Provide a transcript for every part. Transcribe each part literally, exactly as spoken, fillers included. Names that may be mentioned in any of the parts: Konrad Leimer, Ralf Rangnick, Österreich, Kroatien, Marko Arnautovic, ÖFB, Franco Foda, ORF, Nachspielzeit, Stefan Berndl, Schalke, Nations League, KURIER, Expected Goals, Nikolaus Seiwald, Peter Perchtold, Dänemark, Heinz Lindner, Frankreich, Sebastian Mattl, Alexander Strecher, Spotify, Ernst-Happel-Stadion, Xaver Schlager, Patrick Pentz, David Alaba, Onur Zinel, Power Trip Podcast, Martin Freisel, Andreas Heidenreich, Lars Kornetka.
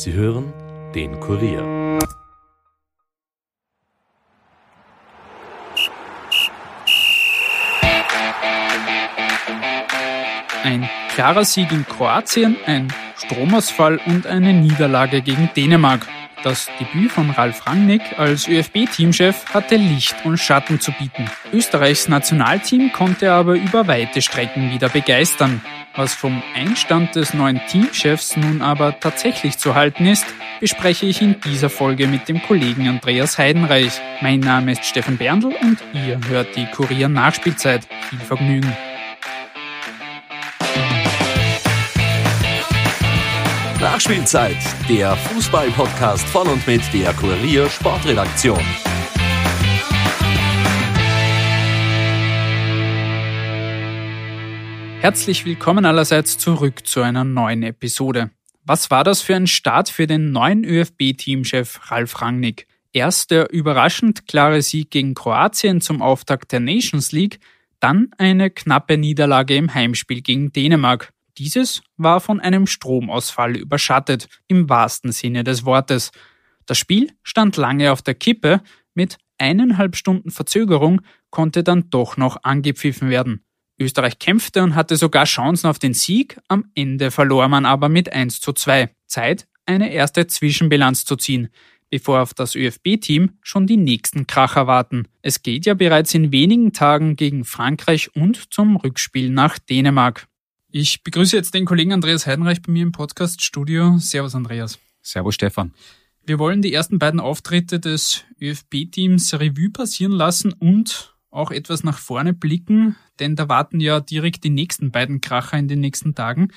Sie hören den Kurier. Ein klarer Sieg in Kroatien, ein Stromausfall und eine Niederlage gegen Dänemark. Das Debüt von Ralf Rangnick als Ö F B-Teamchef hatte Licht und Schatten zu bieten. Österreichs Nationalteam konnte aber über weite Strecken wieder begeistern. Was vom Einstand des neuen Teamchefs nun aber tatsächlich zu halten ist, bespreche ich in dieser Folge mit dem Kollegen Andreas Heidenreich. Mein Name ist Stefan Berndl und ihr hört die Kurier Nachspielzeit. Viel Vergnügen. Nachspielzeit, der Fußball-Podcast von und mit der Kurier Sportredaktion. Herzlich willkommen allerseits zurück zu einer neuen Episode. Was war das für ein Start für den neuen Ö F B-Teamchef Ralf Rangnick? Erst der überraschend klare Sieg gegen Kroatien zum Auftakt der Nations League, dann eine knappe Niederlage im Heimspiel gegen Dänemark. Dieses war von einem Stromausfall überschattet, im wahrsten Sinne des Wortes. Das Spiel stand lange auf der Kippe, mit eineinhalb Stunden Verzögerung konnte dann doch noch angepfiffen werden. Österreich kämpfte und hatte sogar Chancen auf den Sieg, am Ende verlor man aber mit eins zu zwei. Zeit, eine erste Zwischenbilanz zu ziehen, bevor auf das Ö F B-Team schon die nächsten Kracher warten. Es geht ja bereits in wenigen Tagen gegen Frankreich und zum Rückspiel nach Dänemark. Ich begrüße jetzt den Kollegen Andreas Heidenreich bei mir im Podcast-Studio. Servus, Andreas. Servus, Stefan. Wir wollen die ersten beiden Auftritte des Ö F B-Teams Revue passieren lassen und auch etwas nach vorne blicken, denn da warten ja direkt die nächsten beiden Kracher in den nächsten Tagen.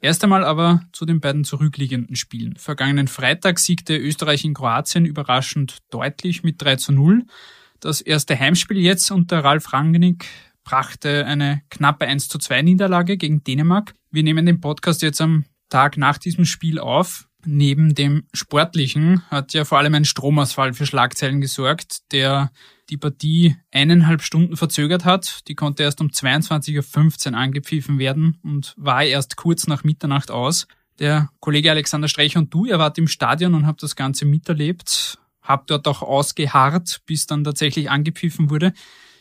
Erst einmal aber zu den beiden zurückliegenden Spielen. Vergangenen Freitag siegte Österreich in Kroatien überraschend deutlich mit drei zu null. Das erste Heimspiel jetzt unter Ralf Rangnick brachte eine knappe eins zu zwei Niederlage gegen Dänemark. Wir nehmen den Podcast jetzt am Tag nach diesem Spiel auf. Neben dem Sportlichen hat ja vor allem ein Stromausfall für Schlagzeilen gesorgt, der die Partie eineinhalb Stunden verzögert hat. Die konnte erst um zweiundzwanzig Uhr fünfzehn angepfiffen werden und war erst kurz nach Mitternacht aus. Der Kollege Alexander Strecher und du, ihr wart im Stadion und habt das Ganze miterlebt, habt dort auch ausgeharrt, bis dann tatsächlich angepfiffen wurde.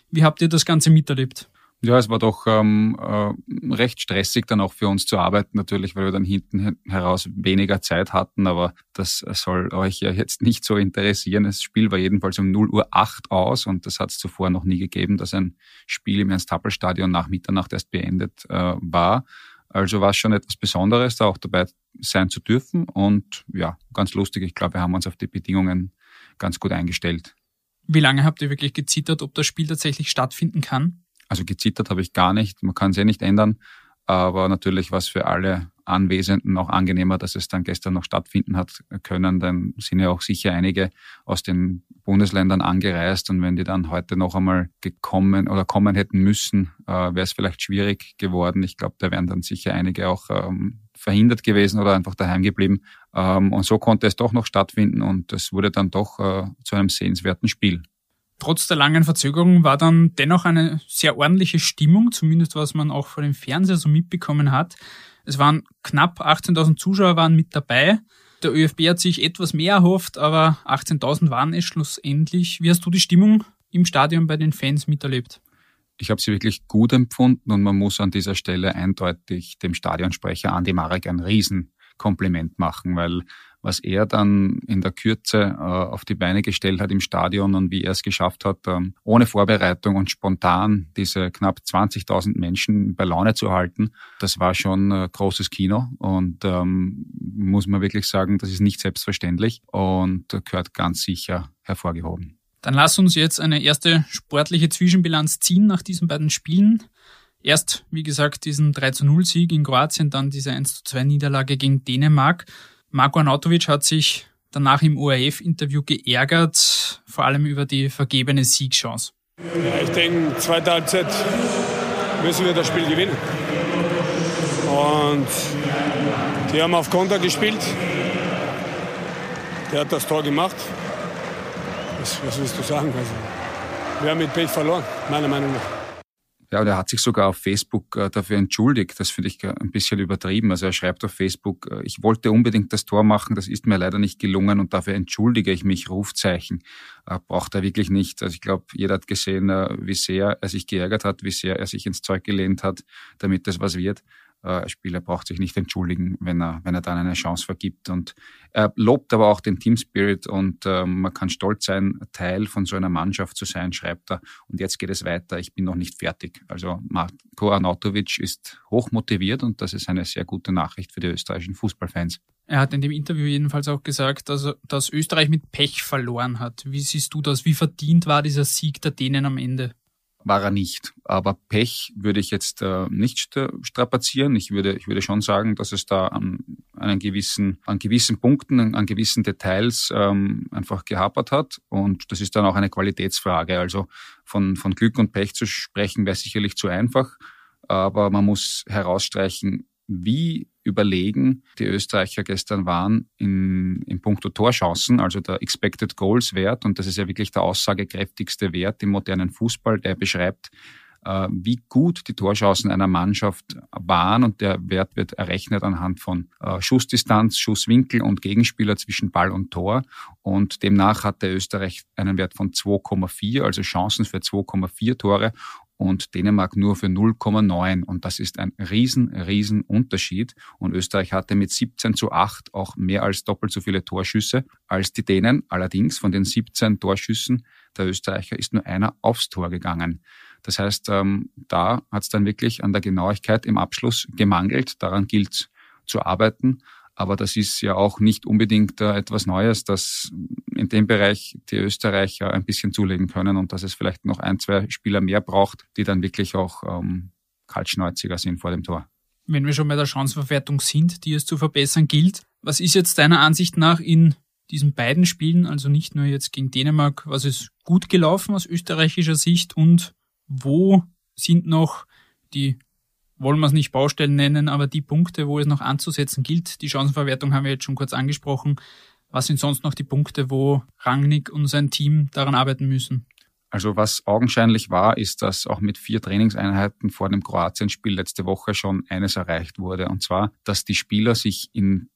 Wie habt ihr das Ganze miterlebt? Ja, es war doch ähm, äh, recht stressig dann auch für uns zu arbeiten natürlich, weil wir dann hinten heraus weniger Zeit hatten, aber das soll euch ja jetzt nicht so interessieren. Das Spiel war jedenfalls um null Uhr acht aus und das hat es zuvor noch nie gegeben, dass ein Spiel im Ernst-Happel-Stadion nach Mitternacht erst beendet äh, war. Also war es schon etwas Besonderes, da auch dabei sein zu dürfen und ja, ganz lustig. Ich glaube, wir haben uns auf die Bedingungen ganz gut eingestellt. Wie lange habt ihr wirklich gezittert, ob das Spiel tatsächlich stattfinden kann? Also gezittert habe ich gar nicht, man kann es eh nicht ändern, aber natürlich war es für alle Anwesenden auch angenehmer, dass es dann gestern noch stattfinden hat können, dann sind ja auch sicher einige aus den Bundesländern angereist und wenn die dann heute noch einmal gekommen oder kommen hätten müssen, äh, wäre es vielleicht schwierig geworden. Ich glaube, da wären dann sicher einige auch ähm, verhindert gewesen oder einfach daheim geblieben ähm, und so konnte es doch noch stattfinden und es wurde dann doch äh, zu einem sehenswerten Spiel. Trotz der langen Verzögerung war dann dennoch eine sehr ordentliche Stimmung, zumindest was man auch vor dem Fernseher so mitbekommen hat. Es waren knapp achtzehntausend Zuschauer waren mit dabei. Der Ö F B hat sich etwas mehr erhofft, aber achtzehntausend waren es schlussendlich. Wie hast du die Stimmung im Stadion bei den Fans miterlebt? Ich habe sie wirklich gut empfunden und man muss an dieser Stelle eindeutig dem Stadionsprecher Andi Marek ein Riesenkompliment machen, weil was er dann in der Kürze äh, auf die Beine gestellt hat im Stadion und wie er es geschafft hat, ähm, ohne Vorbereitung und spontan diese knapp zwanzigtausend Menschen bei Laune zu halten, das war schon äh, großes Kino und ähm, muss man wirklich sagen, das ist nicht selbstverständlich und gehört ganz sicher hervorgehoben. Dann lass uns jetzt eine erste sportliche Zwischenbilanz ziehen nach diesen beiden Spielen. Erst, wie gesagt, diesen drei zu null Sieg in Kroatien, dann diese eins zu zwei Niederlage gegen Dänemark. Marko Arnautovic hat sich danach im O R F-Interview geärgert, vor allem über die vergebene Siegchance. Ja, ich denke, zweite Halbzeit müssen wir das Spiel gewinnen. Und die haben auf Konter gespielt. Der hat das Tor gemacht. Was, was willst du sagen? Also, wir haben mit Pech verloren, meiner Meinung nach. Ja, und er hat sich sogar auf Facebook äh, dafür entschuldigt. Das finde ich ein bisschen übertrieben. Also er schreibt auf Facebook, äh, ich wollte unbedingt das Tor machen, das ist mir leider nicht gelungen und dafür entschuldige ich mich, Rufzeichen. Äh, braucht er wirklich nicht. Also ich glaube, jeder hat gesehen, äh, wie sehr er sich geärgert hat, wie sehr er sich ins Zeug gelehnt hat, damit das was wird. Äh, ein Spieler braucht sich nicht entschuldigen, wenn er, wenn er dann eine Chance vergibt. Und er lobt aber auch den Teamspirit und äh, man kann stolz sein, Teil von so einer Mannschaft zu sein, schreibt er. Und jetzt geht es weiter, ich bin noch nicht fertig. Also Marko Arnautovic ist hochmotiviert und das ist eine sehr gute Nachricht für die österreichischen Fußballfans. Er hat in dem Interview jedenfalls auch gesagt, dass, dass Österreich mit Pech verloren hat. Wie siehst du das? Wie verdient war dieser Sieg der Dänen am Ende? War er nicht. Aber Pech würde ich jetzt äh, nicht äh, strapazieren. Ich würde, ich würde schon sagen, dass es da an, an, einen gewissen, an gewissen Punkten, an, an gewissen Details ähm, einfach gehapert hat. Und das ist dann auch eine Qualitätsfrage. Also von, von Glück und Pech zu sprechen, wäre sicherlich zu einfach. Aber man muss herausstreichen, wie überlegen die Österreicher gestern waren in, in puncto Torchancen, also der Expected Goals Wert. Und das ist ja wirklich der aussagekräftigste Wert im modernen Fußball, der beschreibt, wie gut die Torchancen einer Mannschaft waren. Und der Wert wird errechnet anhand von Schussdistanz, Schusswinkel und Gegenspieler zwischen Ball und Tor. Und demnach hatte Österreich einen Wert von zwei Komma vier, also Chancen für zwei Komma vier Tore. Und Dänemark nur für null Komma neun. Und das ist ein riesen, riesen Unterschied. Und Österreich hatte mit siebzehn zu acht auch mehr als doppelt so viele Torschüsse als die Dänen. Allerdings von den siebzehn Torschüssen der Österreicher ist nur einer aufs Tor gegangen. Das heißt, ähm, da hat es dann wirklich an der Genauigkeit im Abschluss gemangelt. Daran gilt zu arbeiten. Aber das ist ja auch nicht unbedingt äh, etwas Neues, dass in dem Bereich die Österreicher ein bisschen zulegen können und dass es vielleicht noch ein, zwei Spieler mehr braucht, die dann wirklich auch ähm, kaltschnäuziger sind vor dem Tor. Wenn wir schon bei der Chancenverwertung sind, die es zu verbessern gilt, was ist jetzt deiner Ansicht nach in diesen beiden Spielen, also nicht nur jetzt gegen Dänemark, was ist gut gelaufen aus österreichischer Sicht und wo sind noch die, wollen wir es nicht Baustellen nennen, aber die Punkte, wo es noch anzusetzen gilt, die Chancenverwertung haben wir jetzt schon kurz angesprochen. Was sind sonst noch die Punkte, wo Rangnick und sein Team daran arbeiten müssen? Also was augenscheinlich war, ist, dass auch mit vier Trainingseinheiten vor dem Kroatien-Spiel letzte Woche schon eines erreicht wurde. Und zwar, dass die Spieler sich in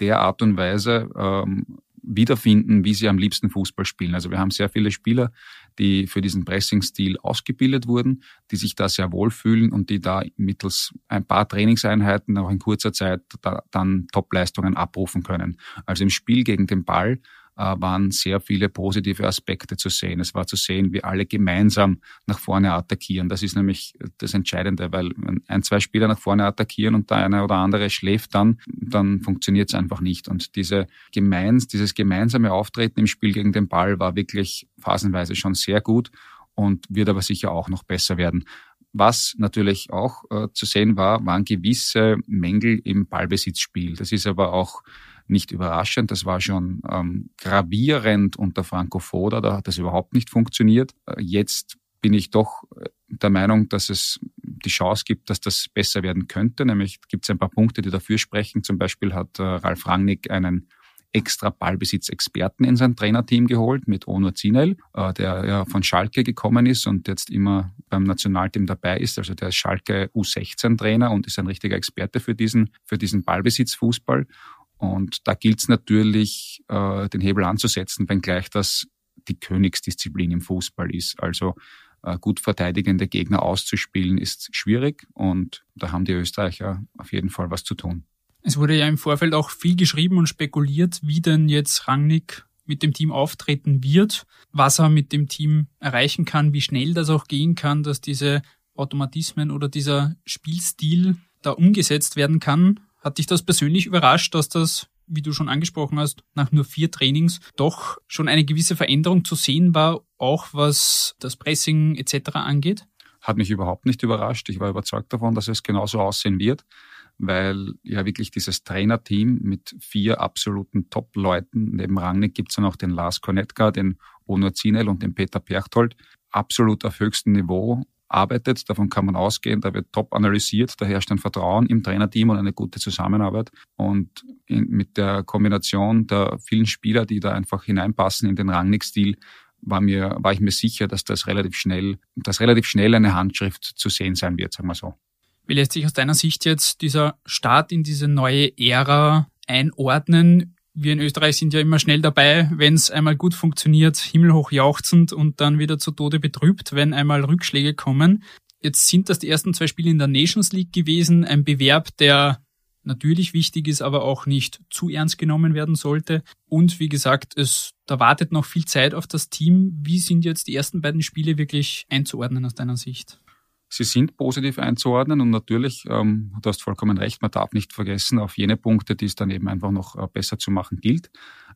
der Art und Weise ähm, wiederfinden, wie sie am liebsten Fußball spielen. Also wir haben sehr viele Spieler, die für diesen Pressing-Stil ausgebildet wurden, die sich da sehr wohl fühlen und die da mittels ein paar Trainingseinheiten auch in kurzer Zeit da, dann Top-Leistungen abrufen können. Also im Spiel gegen den Ball äh, waren sehr viele positive Aspekte zu sehen. Es war zu sehen, wie alle gemeinsam nach vorne attackieren. Das ist nämlich das Entscheidende, weil wenn ein, zwei Spieler nach vorne attackieren und der eine oder andere schläft dann, dann funktioniert es einfach nicht. Und diese gemeins, dieses gemeinsame Auftreten im Spiel gegen den Ball war wirklich phasenweise schon sehr gut und wird aber sicher auch noch besser werden. Was natürlich auch äh, zu sehen war, waren gewisse Mängel im Ballbesitzspiel. Das ist aber auch nicht überraschend. Das war schon ähm, gravierend unter Franco Foda. Da hat das überhaupt nicht funktioniert. Äh, jetzt bin ich doch der Meinung, dass es die Chance gibt, dass das besser werden könnte. Nämlich gibt es ein paar Punkte, die dafür sprechen. Zum Beispiel hat äh, Ralf Rangnick einen extra Ballbesitzexperten in sein Trainerteam geholt mit Onur Zinel, der ja von Schalke gekommen ist und jetzt immer beim Nationalteam dabei ist. Also der ist Schalke U sechzehn Trainer und ist ein richtiger Experte für diesen, für diesen Ballbesitzfußball. Und da gilt es natürlich, äh, den Hebel anzusetzen, wenngleich das die Königsdisziplin im Fußball ist. Also äh, gut verteidigende Gegner auszuspielen ist schwierig und da haben die Österreicher auf jeden Fall was zu tun. Es wurde ja im Vorfeld auch viel geschrieben und spekuliert, wie denn jetzt Rangnick mit dem Team auftreten wird, was er mit dem Team erreichen kann, wie schnell das auch gehen kann, dass diese Automatismen oder dieser Spielstil da umgesetzt werden kann. Hat dich das persönlich überrascht, dass das, wie du schon angesprochen hast, nach nur vier Trainings doch schon eine gewisse Veränderung zu sehen war, auch was das Pressing et cetera angeht? Hat mich überhaupt nicht überrascht. Ich war überzeugt davon, dass es genauso aussehen wird, weil ja wirklich dieses Trainerteam mit vier absoluten Top-Leuten, neben Rangnick gibt es dann auch den Lars Kornetka, den Onur Zinel und den Peter Perchtold, absolut auf höchstem Niveau arbeitet. Davon kann man ausgehen, da wird top analysiert, da herrscht ein Vertrauen im Trainerteam und eine gute Zusammenarbeit. Und in, mit der Kombination der vielen Spieler, die da einfach hineinpassen in den Rangnick-Stil, war mir, war ich mir sicher, dass das relativ schnell, dass relativ schnell eine Handschrift zu sehen sein wird, sagen wir so. Wie lässt sich aus deiner Sicht jetzt dieser Start in diese neue Ära einordnen? Wir in Österreich sind ja immer schnell dabei, wenn es einmal gut funktioniert, himmelhoch jauchzend und dann wieder zu Tode betrübt, wenn einmal Rückschläge kommen. Jetzt sind das die ersten zwei Spiele in der Nations League gewesen, ein Bewerb, der natürlich wichtig ist, aber auch nicht zu ernst genommen werden sollte. Und wie gesagt, es da wartet noch viel Zeit auf das Team. Wie sind jetzt die ersten beiden Spiele wirklich einzuordnen aus deiner Sicht? Sie sind positiv einzuordnen und natürlich, ähm, du hast vollkommen recht, man darf nicht vergessen auf jene Punkte, die es dann eben einfach noch äh, besser zu machen gilt.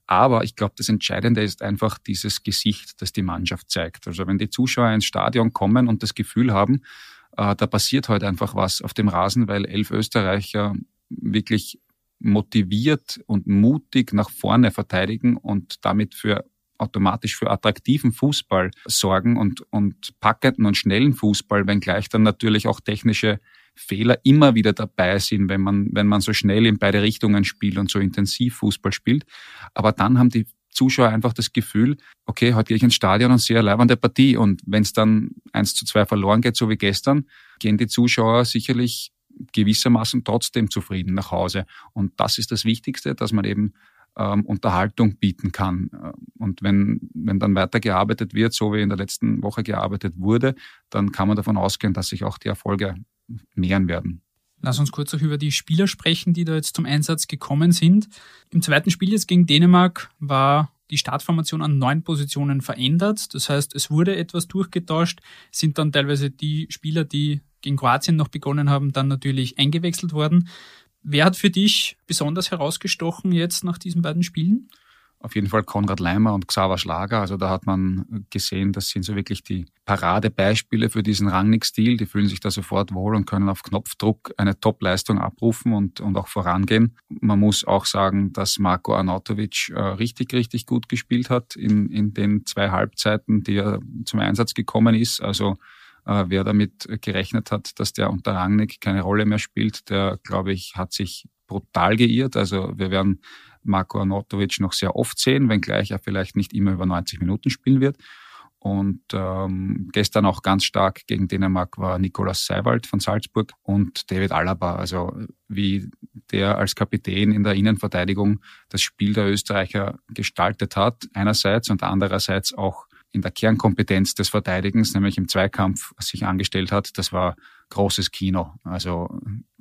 Aber ich glaube, das Entscheidende ist einfach dieses Gesicht, das die Mannschaft zeigt. Also wenn die Zuschauer ins Stadion kommen und das Gefühl haben, äh, da passiert heute einfach was auf dem Rasen, weil elf Österreicher wirklich motiviert und mutig nach vorne verteidigen und damit für automatisch für attraktiven Fußball sorgen und, und packenden und schnellen Fußball, wenngleich dann natürlich auch technische Fehler immer wieder dabei sind, wenn man, wenn man so schnell in beide Richtungen spielt und so intensiv Fußball spielt. Aber dann haben die Zuschauer einfach das Gefühl, okay, heute gehe ich ins Stadion und sehe eine leibende Partie. Und wenn es dann eins zu zwei verloren geht, so wie gestern, gehen die Zuschauer sicherlich gewissermaßen trotzdem zufrieden nach Hause. Und das ist das Wichtigste, dass man eben ähm, Unterhaltung bieten kann. Und wenn, wenn dann weiter gearbeitet wird, so wie in der letzten Woche gearbeitet wurde, dann kann man davon ausgehen, dass sich auch die Erfolge mehren werden. Lass uns kurz auch über die Spieler sprechen, die da jetzt zum Einsatz gekommen sind. Im zweiten Spiel jetzt gegen Dänemark war die Startformation an neun Positionen verändert. Das heißt, es wurde etwas durchgetauscht, sind dann teilweise die Spieler, die gegen Kroatien noch begonnen haben, dann natürlich eingewechselt worden. Wer hat für dich besonders herausgestochen jetzt nach diesen beiden Spielen? Auf jeden Fall Konrad Leimer und Xaver Schlager. Also da hat man gesehen, das sind so wirklich die Paradebeispiele für diesen Rangnick-Stil. Die fühlen sich da sofort wohl und können auf Knopfdruck eine Top-Leistung abrufen und, und auch vorangehen. Man muss auch sagen, dass Marko Arnautovic äh, richtig, richtig gut gespielt hat in, in den zwei Halbzeiten, die er zum Einsatz gekommen ist. Also wer damit gerechnet hat, dass der unter Rangnick keine Rolle mehr spielt, der, glaube ich, hat sich brutal geirrt. Also wir werden Marko Arnautovic noch sehr oft sehen, wenngleich er vielleicht nicht immer über neunzig Minuten spielen wird. Und ähm, gestern auch ganz stark gegen Dänemark war Nikolaus Seiwald von Salzburg und David Alaba. Also wie der als Kapitän in der Innenverteidigung das Spiel der Österreicher gestaltet hat, einerseits und andererseits auch in der Kernkompetenz des Verteidigens, nämlich im Zweikampf, sich angestellt hat, das war großes Kino. Also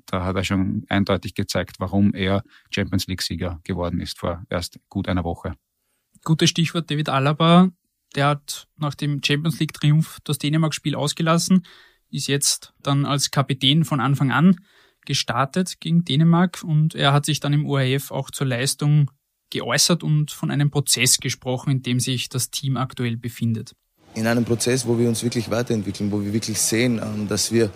da hat er schon eindeutig gezeigt, warum er Champions-League-Sieger geworden ist vor erst gut einer Woche. Gutes Stichwort David Alaba. Der hat nach dem Champions-League-Triumph das Dänemark-Spiel ausgelassen, ist jetzt dann als Kapitän von Anfang an gestartet gegen Dänemark und er hat sich dann im O R F auch zur Leistung geäußert und von einem Prozess gesprochen, in dem sich das Team aktuell befindet. In einem Prozess, wo wir uns wirklich weiterentwickeln, wo wir wirklich sehen, dass wir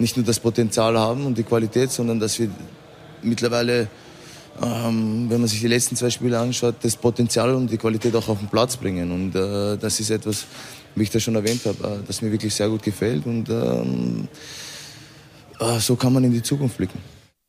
nicht nur das Potenzial haben und die Qualität, sondern dass wir mittlerweile, wenn man sich die letzten zwei Spiele anschaut, das Potenzial und die Qualität auch auf den Platz bringen. Und das ist etwas, wie ich das schon erwähnt habe, das mir wirklich sehr gut gefällt. Und so kann man in die Zukunft blicken.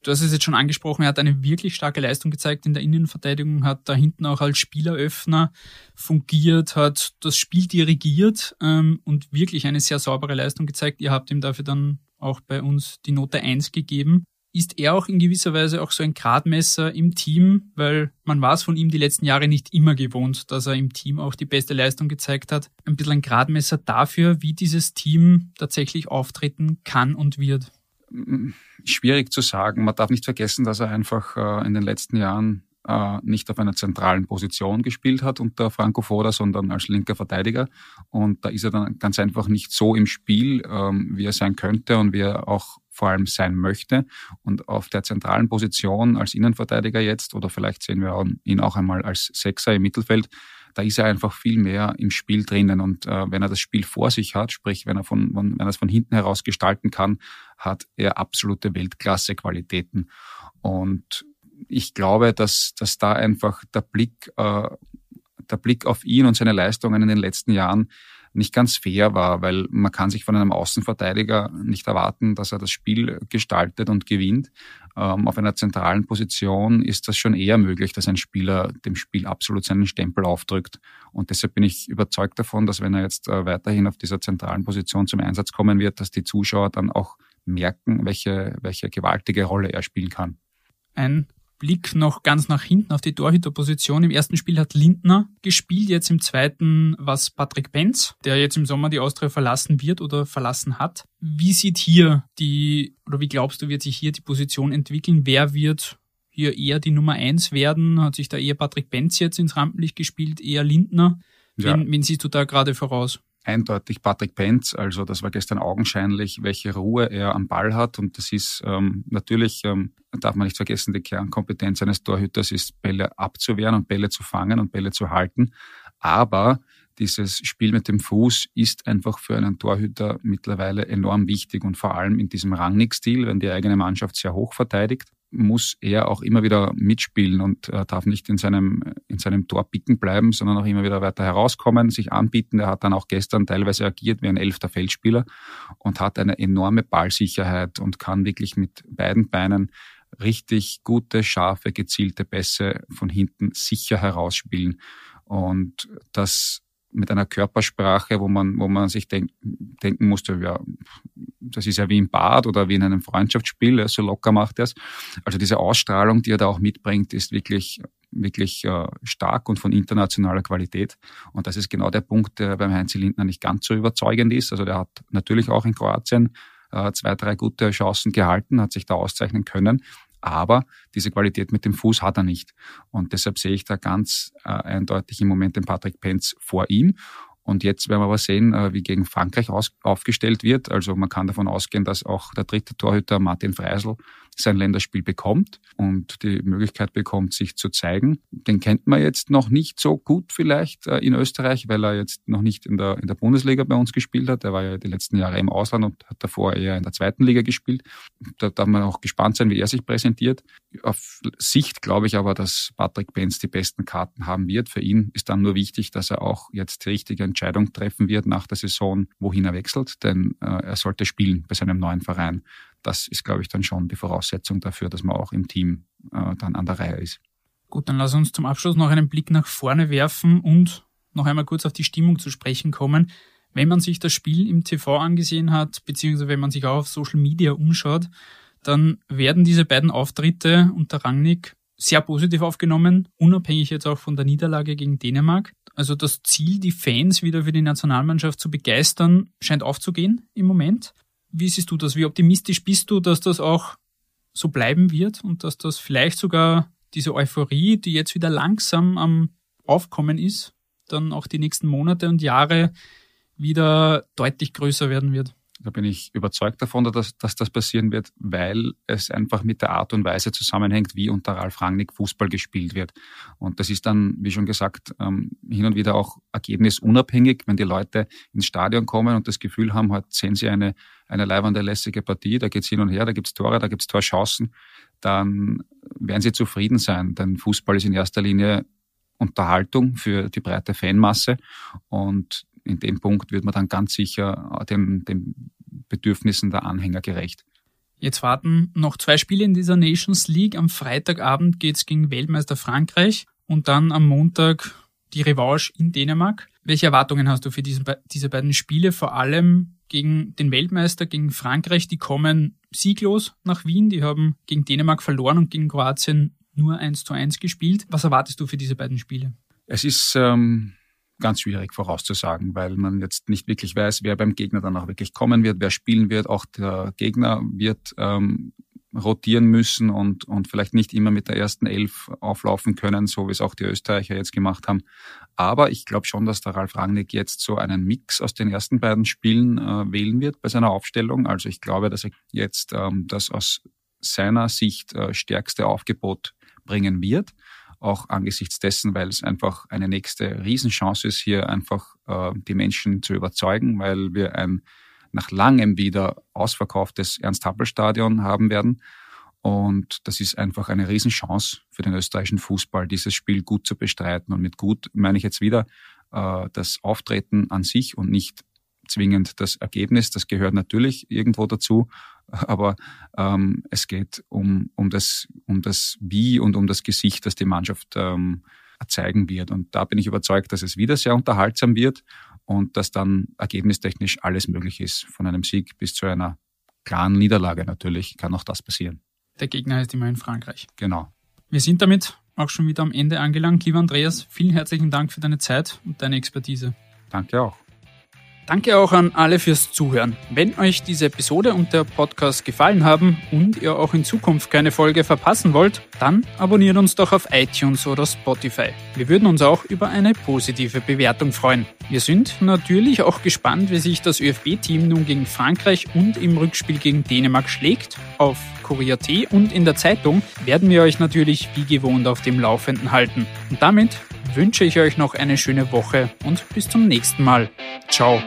Du hast es jetzt schon angesprochen, er hat eine wirklich starke Leistung gezeigt in der Innenverteidigung, hat da hinten auch als Spieleröffner fungiert, hat das Spiel dirigiert ähm, und wirklich eine sehr saubere Leistung gezeigt. Ihr habt ihm dafür dann auch bei uns die Note eins gegeben. Ist er auch in gewisser Weise auch so ein Gradmesser im Team, weil man war es von ihm die letzten Jahre nicht immer gewohnt, dass er im Team auch die beste Leistung gezeigt hat. Ein bisschen ein Gradmesser dafür, wie dieses Team tatsächlich auftreten kann und wird. Schwierig zu sagen. Man darf nicht vergessen, dass er einfach äh, in den letzten Jahren äh, nicht auf einer zentralen Position gespielt hat unter Franco Foda, sondern als linker Verteidiger. Und da ist er dann ganz einfach nicht so im Spiel, ähm, wie er sein könnte und wie er auch vor allem sein möchte. Und auf der zentralen Position als Innenverteidiger jetzt, oder vielleicht sehen wir ihn auch einmal als Sechser im Mittelfeld, da ist er einfach viel mehr im Spiel drinnen. Und äh, wenn er das Spiel vor sich hat, sprich, wenn er von, wenn er es von hinten heraus gestalten kann, hat er absolute Weltklasse-Qualitäten. Und ich glaube, dass, dass da einfach der Blick, äh, der Blick auf ihn und seine Leistungen in den letzten Jahren nicht ganz fair war, weil man kann sich von einem Außenverteidiger nicht erwarten, dass er das Spiel gestaltet und gewinnt. ähm, auf einer zentralen Position ist das schon eher möglich, dass ein Spieler dem Spiel absolut seinen Stempel aufdrückt. Und deshalb bin ich überzeugt davon, dass wenn er jetzt äh, weiterhin auf dieser zentralen Position zum Einsatz kommen wird, dass die Zuschauer dann auch merken, welche, welche gewaltige Rolle er spielen kann. Ein Blick noch ganz nach hinten auf die Torhüterposition. Im ersten Spiel hat Lindner gespielt, jetzt im zweiten war es Patrick Pentz, der jetzt im Sommer die Austria verlassen wird oder verlassen hat. Wie sieht hier die, oder wie glaubst du, wird sich hier die Position entwickeln? Wer wird hier eher die Nummer eins werden? Hat sich da eher Patrick Pentz jetzt ins Rampenlicht gespielt, eher Lindner? Ja. Wen, wen siehst du da gerade voraus? Eindeutig Patrick Pentz, also das war gestern augenscheinlich, welche Ruhe er am Ball hat, und das ist ähm, natürlich, ähm, darf man nicht vergessen, die Kernkompetenz eines Torhüters ist, Bälle abzuwehren und Bälle zu fangen und Bälle zu halten, aber dieses Spiel mit dem Fuß ist einfach für einen Torhüter mittlerweile enorm wichtig, und vor allem in diesem Rangnick-Stil, wenn die eigene Mannschaft sehr hoch verteidigt, muss er auch immer wieder mitspielen und äh, darf nicht in seinem, in seinem Tor picken bleiben, sondern auch immer wieder weiter herauskommen, sich anbieten. Er hat dann auch gestern teilweise agiert wie ein elfter Feldspieler und hat eine enorme Ballsicherheit und kann wirklich mit beiden Beinen richtig gute, scharfe, gezielte Pässe von hinten sicher herausspielen. Und das mit einer Körpersprache, wo man, wo man sich denk, denken musste, ja, das ist ja wie im Bad oder wie in einem Freundschaftsspiel, ja, so locker macht er es. Also diese Ausstrahlung, die er da auch mitbringt, ist wirklich, wirklich äh, stark und von internationaler Qualität. Und das ist genau der Punkt, der beim Heinz Lindner nicht ganz so überzeugend ist. Also der hat natürlich auch in Kroatien äh, zwei, drei gute Chancen gehalten, hat sich da auszeichnen können. Aber diese Qualität mit dem Fuß hat er nicht. Und deshalb sehe ich da ganz äh, eindeutig im Moment den Patrick Pentz vor ihm. Und jetzt werden wir aber sehen, äh, wie gegen Frankreich aus- aufgestellt wird. Also man kann davon ausgehen, dass auch der dritte Torhüter Martin Freisel sein Länderspiel bekommt und die Möglichkeit bekommt, sich zu zeigen. Den kennt man jetzt noch nicht so gut vielleicht äh, in Österreich, weil er jetzt noch nicht in der, in der Bundesliga bei uns gespielt hat. Er war ja die letzten Jahre im Ausland und hat davor eher in der zweiten Liga gespielt. Da darf man auch gespannt sein, wie er sich präsentiert. Auf Sicht glaube ich aber, dass Patrick Pentz die besten Karten haben wird. Für ihn ist dann nur wichtig, dass er auch jetzt die richtige Entscheidung treffen wird nach der Saison, wohin er wechselt, denn äh, er sollte spielen bei seinem neuen Verein. Das ist, glaube ich, dann schon die Voraussetzung dafür, dass man auch im Team äh, dann an der Reihe ist. Gut, dann lass uns zum Abschluss noch einen Blick nach vorne werfen und noch einmal kurz auf die Stimmung zu sprechen kommen. Wenn man sich das Spiel im T V angesehen hat, beziehungsweise wenn man sich auch auf Social Media umschaut, dann werden diese beiden Auftritte unter Rangnick sehr positiv aufgenommen, unabhängig jetzt auch von der Niederlage gegen Dänemark. Also das Ziel, die Fans wieder für die Nationalmannschaft zu begeistern, scheint aufzugehen im Moment. Wie siehst du das? Wie optimistisch bist du, dass das auch so bleiben wird und dass das vielleicht sogar diese Euphorie, die jetzt wieder langsam am Aufkommen ist, dann auch die nächsten Monate und Jahre wieder deutlich größer werden wird? Da bin ich überzeugt davon, dass, dass das passieren wird, weil es einfach mit der Art und Weise zusammenhängt, wie unter Ralf Rangnick Fußball gespielt wird. Und das ist dann, wie schon gesagt, hin und wieder auch ergebnisunabhängig, wenn die Leute ins Stadion kommen und das Gefühl haben, heute sehen sie eine, eine leibende, lässige Partie, da geht's hin und her, da gibt's Tore, da gibt's Torchancen, dann werden sie zufrieden sein, denn Fußball ist in erster Linie Unterhaltung für die breite Fanmasse, und in dem Punkt wird man dann ganz sicher den, den Bedürfnissen der Anhänger gerecht. Jetzt warten noch zwei Spiele in dieser Nations League. Am Freitagabend geht es gegen Weltmeister Frankreich und dann am Montag die Revanche in Dänemark. Welche Erwartungen hast du für diesen, diese beiden Spiele? Vor allem gegen den Weltmeister, gegen Frankreich. Die kommen sieglos nach Wien. Die haben gegen Dänemark verloren und gegen Kroatien nur eins zu eins gespielt. Was erwartest du für diese beiden Spiele? Es ist ähm, ganz schwierig vorauszusagen, weil man jetzt nicht wirklich weiß, wer beim Gegner dann auch wirklich kommen wird, wer spielen wird. Auch der Gegner wird ähm, rotieren müssen und, und vielleicht nicht immer mit der ersten Elf auflaufen können, so wie es auch die Österreicher jetzt gemacht haben. Aber ich glaube schon, dass der Ralf Rangnick jetzt so einen Mix aus den ersten beiden Spielen äh, wählen wird bei seiner Aufstellung. Also ich glaube, dass er jetzt ähm, das aus seiner Sicht äh, stärkste Aufgebot bringen wird, auch angesichts dessen, weil es einfach eine nächste Riesenchance ist, hier einfach äh, die Menschen zu überzeugen, weil wir ein nach langem wieder ausverkauftes Ernst-Happel-Stadion haben werden. Und das ist einfach eine Riesenchance für den österreichischen Fußball, dieses Spiel gut zu bestreiten. Und mit gut meine ich jetzt wieder äh, das Auftreten an sich und nicht zwingend das Ergebnis, das gehört natürlich irgendwo dazu, aber ähm, es geht um, um, das, um das Wie und um das Gesicht, das die Mannschaft ähm, zeigen wird. Und da bin ich überzeugt, dass es wieder sehr unterhaltsam wird und dass dann ergebnistechnisch alles möglich ist, von einem Sieg bis zu einer klaren Niederlage natürlich, kann auch das passieren. Der Gegner heißt immerhin Frankreich. Genau. Wir sind damit auch schon wieder am Ende angelangt. Lieber Andreas, vielen herzlichen Dank für deine Zeit und deine Expertise. Danke auch. Danke auch an alle fürs Zuhören. Wenn euch diese Episode und der Podcast gefallen haben und ihr auch in Zukunft keine Folge verpassen wollt, dann abonniert uns doch auf iTunes oder Spotify. Wir würden uns auch über eine positive Bewertung freuen. Wir sind natürlich auch gespannt, wie sich das Ö F B-Team nun gegen Frankreich und im Rückspiel gegen Dänemark schlägt. Auf KURIER punkt A T und in der Zeitung werden wir euch natürlich wie gewohnt auf dem Laufenden halten. Und damit wünsche ich euch noch eine schöne Woche und bis zum nächsten Mal. Ciao.